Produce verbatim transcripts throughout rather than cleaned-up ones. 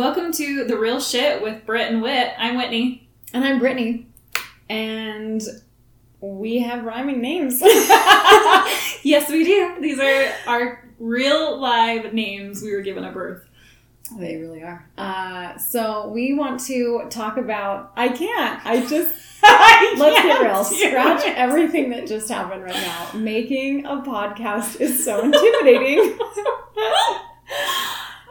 welcome to The Real Shit with Britt and Wit. I'm Whitney. And I'm Brittany. And we have rhyming names. Yes, we do. These are our real live names we were given at birth. They really are. Uh, so we want to talk about... I can't. I just... I Let's get real. Scratch it. Everything that just happened right now. Making a podcast is so intimidating.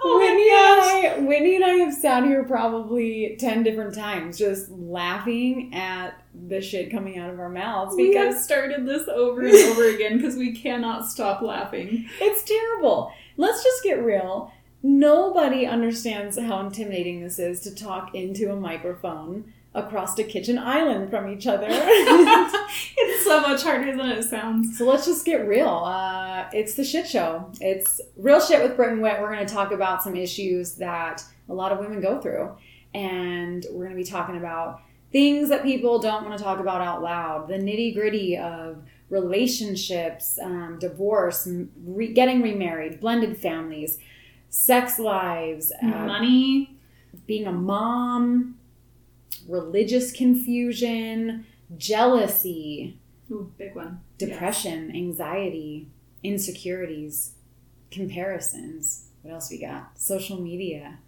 Oh, Whitney and I, Whitney and I have sat here probably ten different times just laughing at the shit coming out of our mouths. Because we have started this over and over again because we cannot stop laughing. It's terrible. Let's just get real. Nobody understands how intimidating this is to talk into a microphone across a kitchen island from each other. It's so much harder than it sounds. So let's just get real. Uh, it's the shit show. It's Real Shit with Britt and Wit. We're going to talk about some issues that a lot of women go through. And we're going to be talking about things that people don't want to talk about out loud. The nitty gritty of relationships, um, divorce, re- getting remarried, blended families, sex lives. Uh, Money. Being a mom. Religious confusion, jealousy, ooh, big one, depression, yes. Anxiety, insecurities, comparisons. What else we got? Social media.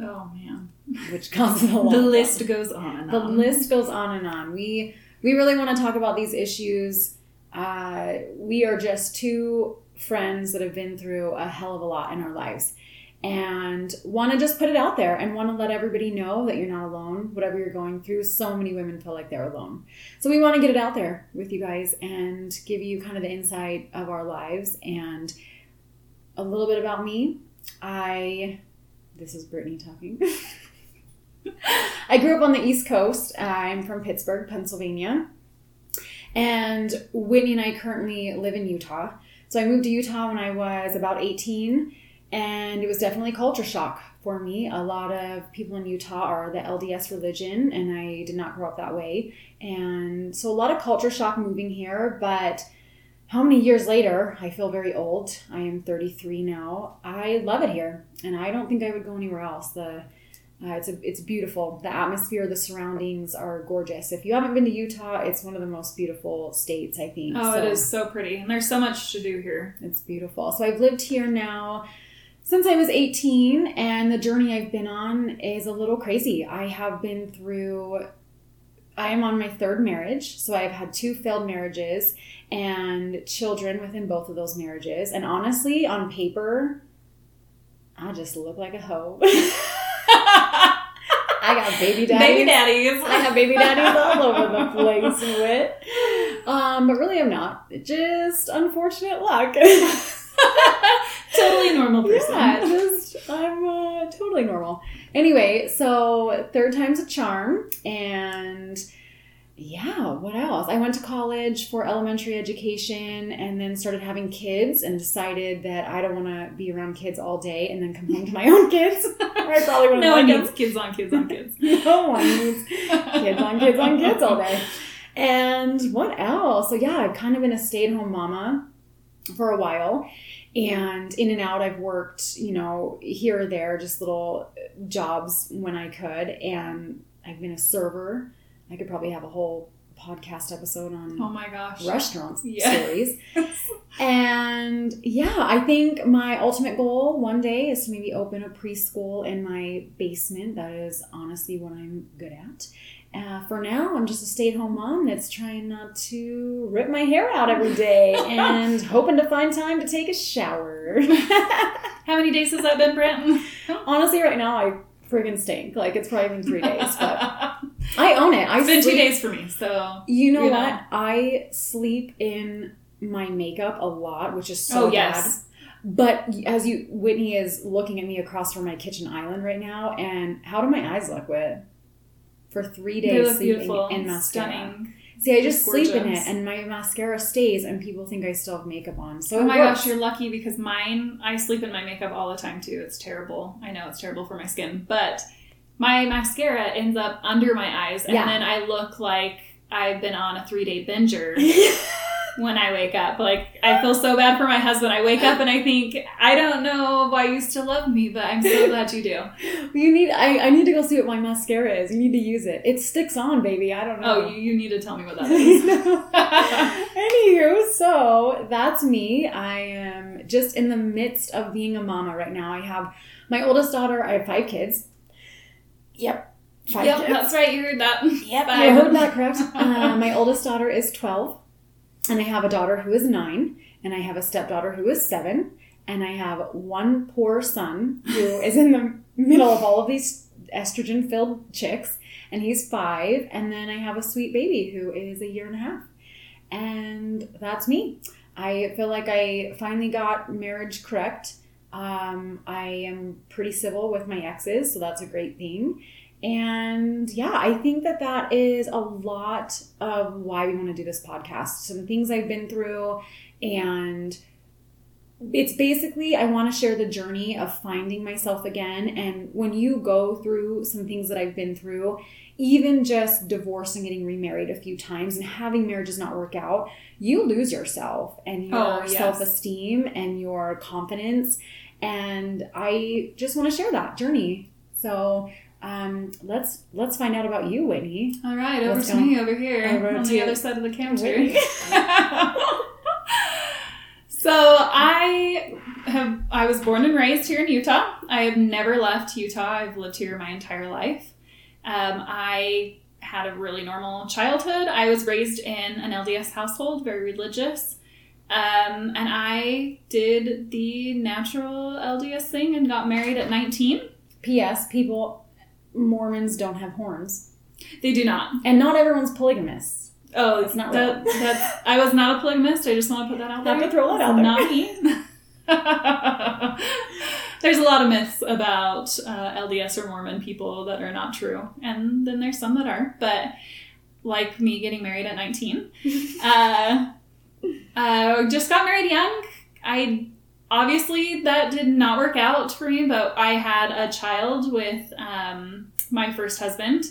Oh man, which causes a lot. The list goes on and on. The list goes on and on. We we really want to talk about these issues. Uh, we are just two friends that have been through a hell of a lot in our lives. And want to just put it out there and want to let everybody know that you're not alone. Whatever you're going through, so many women feel like they're alone. So we want to get it out there with you guys and give you kind of the insight of our lives and a little bit about me. I, this is Brittany talking. I grew up on the East Coast. I'm from Pittsburgh, Pennsylvania. And Whitney and I currently live in Utah. So I moved to Utah when I was about eighteen. And it was definitely culture shock for me. A lot of people in Utah are the L D S religion, and I did not grow up that way. And so a lot of culture shock moving here, but how many years later, I feel very old. I am thirty-three now. I love it here, and I don't think I would go anywhere else. The uh, it's a, it's beautiful. The atmosphere, the surroundings are gorgeous. If you haven't been to Utah, it's one of the most beautiful states, I think. Oh, so, it is so pretty, and there's so much to do here. It's beautiful. So I've lived here now since I was eighteen, and the journey I've been on is a little crazy. I have been through, I am on my third marriage, so I've had two failed marriages and children within both of those marriages. And honestly, on paper, I just look like a hoe. I got baby daddies. Baby daddies. I have baby daddies all over the place with. Um, but really I'm not. Just unfortunate luck. Totally normal person. Yeah, just, I'm uh, totally normal. Anyway, so third time's a charm. And yeah, what else? I went to college for elementary education and then started having kids and decided that I don't want to be around kids all day and then come home to my own kids. I probably wouldn't. No one needs kids on kids on kids. No one needs kids on kids on kids all day. And what else? So yeah, I've kind of been a stay-at-home mama for a while. And in and out, I've worked, you know, here or there, just little jobs when I could. And I've been a server. I could probably have a whole podcast episode on oh my gosh. restaurant yeah. stories. And yeah, I think my ultimate goal one day is to maybe open a preschool in my basement. That is honestly what I'm good at. Uh, for now, I'm just a stay-at-home mom that's trying not to rip my hair out every day and hoping to find time to take a shower. How many days has that been, Brent? Honestly, right now, I friggin' stink. Like, it's probably been three days, but I own it. I it's sleep. been two days for me, so... You know, you know what? I sleep in my makeup a lot, which is so oh, yes. bad. But as you... Whitney is looking at me across from my kitchen island right now, and how do my eyes look, Whit? For three days sleeping in mascara. Stunning. See, I just sleep in it, and my mascara stays, and people think I still have makeup on. So oh my gosh, you're lucky because mine, I sleep in my makeup all the time too. It's terrible. I know it's terrible for my skin, but my mascara ends up under my eyes, and yeah. then I look like I've been on a three-day binger. when I wake up. Like, I feel so bad for my husband. I wake up and I think, I don't know why you still love me, but I'm so glad you do. You need, I, I need to go see what my mascara is. You need to use it. It sticks on, baby. I don't know. Oh, you, you need to tell me what that is. Anywho, so that's me. I am just in the midst of being a mama right now. I have my oldest daughter. I have five kids. Yep. Five yep, kids. That's right. You heard that. Yep, I heard that correct. Uh, my oldest daughter is twelve, and I have a daughter who is nine, and I have a stepdaughter who is seven, and I have one poor son who is in the middle of all of these estrogen-filled chicks, and he's five, and then I have a sweet baby who is a year and a half, and that's me. I feel like I finally got marriage correct. Um, I am pretty civil with my exes, so that's a great thing. And yeah, I think that that is a lot of why we want to do this podcast. Some things I've been through, and it's basically, I want to share the journey of finding myself again. And when you go through some things that I've been through, even just divorce and getting remarried a few times and having marriages not work out, you lose yourself and your oh, yes. self-esteem and your confidence. And I just want to share that journey. So Um, let's let's find out about you, Whitney. All right, over What's to going? me over here over on the other side of the camera. So I have I was born and raised here in Utah. I have never left Utah. I've lived here my entire life. Um, I had a really normal childhood. I was raised in an L D S household, very religious. Um, and I did the natural L D S thing and got married at nineteen. P S People. Mormons don't have horns. They do not. And not everyone's polygamous. Oh, it's not that, right. That's, I was not a polygamist. I just want to put that out there. Have to throw that out there. Not me. There's a lot of myths about uh, L D S or Mormon people that are not true. And then there's some that are. But like me getting married at nineteen. uh, uh, just got married young. I... Obviously, that did not work out for me, but I had a child with um, my first husband,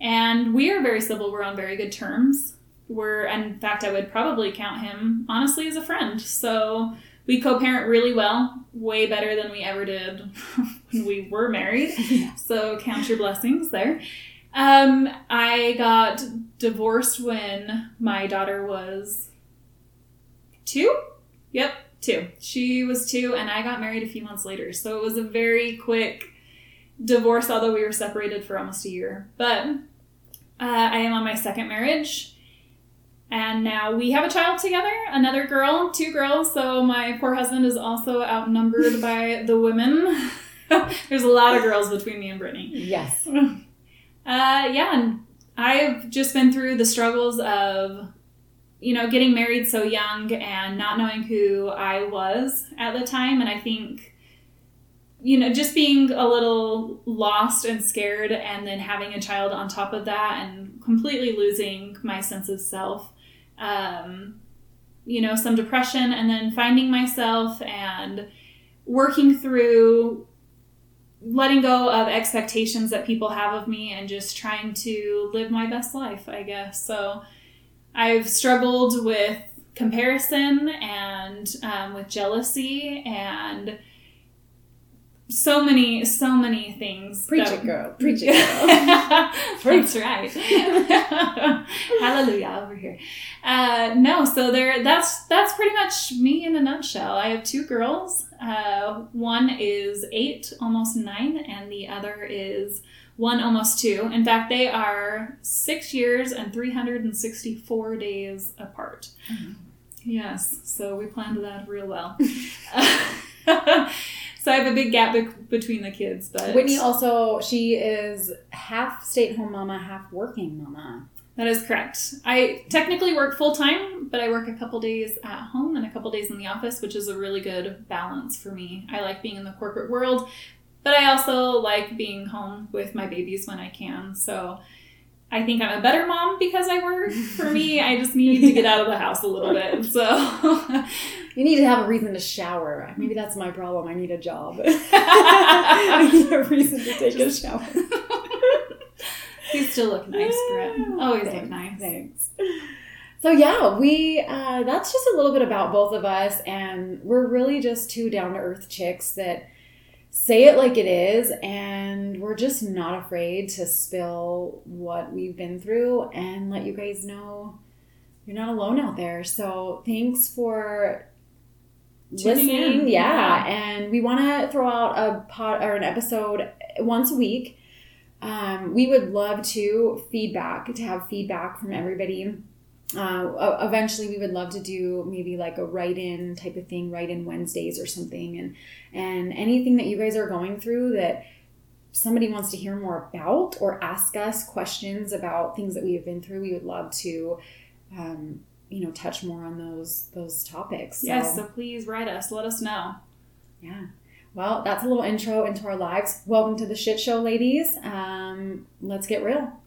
and we are very civil. We're on very good terms. We're, in fact, I would probably count him, honestly, as a friend. So we co-parent really well, way better than we ever did when we were married. So count your blessings there. Um, I got divorced when my daughter was two. Yep. Two. She was two, and I got married a few months later. So it was a very quick divorce, although we were separated for almost a year. But uh, I am on my second marriage, and now we have a child together, another girl, two girls. So my poor husband is also outnumbered by the women. There's a lot of girls between me and Brittany. Yes. Uh, yeah, and I've just been through the struggles of you know, getting married so young and not knowing who I was at the time. And I think, you know, just being a little lost and scared, and then having a child on top of that and completely losing my sense of self, um, you know, some depression, and then finding myself and working through letting go of expectations that people have of me and just trying to live my best life, I guess. So I've struggled with comparison and um, with jealousy and so many, so many things. Preach it, girl. Preach it, girl. Preach. That's right. Hallelujah over here. Uh, no, so there. That's that's pretty much me in a nutshell. I have two girls. Uh, one is eight, almost nine, and the other is one, almost two. In fact, they are six years and three hundred sixty-four days apart. Mm-hmm. Yes. So we planned that real well. So I have a big gap be- between the kids. But Whitney also, she is half stay-at-home mama, half working mama. That is correct. I technically work full-time, but I work a couple days at home and a couple days in the office, which is a really good balance for me. I like being in the corporate world, but I also like being home with my babies when I can. So I think I'm a better mom because I work. For me, I just need to get out of the house a little bit. So you need to have a reason to shower. Maybe that's my problem. I need a job. I need a reason to take a shower. You still look nice, Brett. Always look nice. Thanks. So yeah, we, uh, that's just a little bit about both of us, and we're really just two down-to-earth chicks that say it like it is, and we're just not afraid to spill what we've been through and let you guys know you're not alone out there. So thanks for listening. In. Yeah. yeah. And we want to throw out a pod or an episode once a week. Um, we would love to feedback, to have feedback from everybody. Uh, eventually we would love to do maybe like a write-in type of thing, write-in Wednesdays or something. And, and anything that you guys are going through that somebody wants to hear more about or ask us questions about things that we have been through, we would love to, um, you know, touch more on those, those topics. So, yes. So please write us, let us know. Yeah. Well, that's a little intro into our lives. Welcome to the shit show, ladies. Um, let's get real.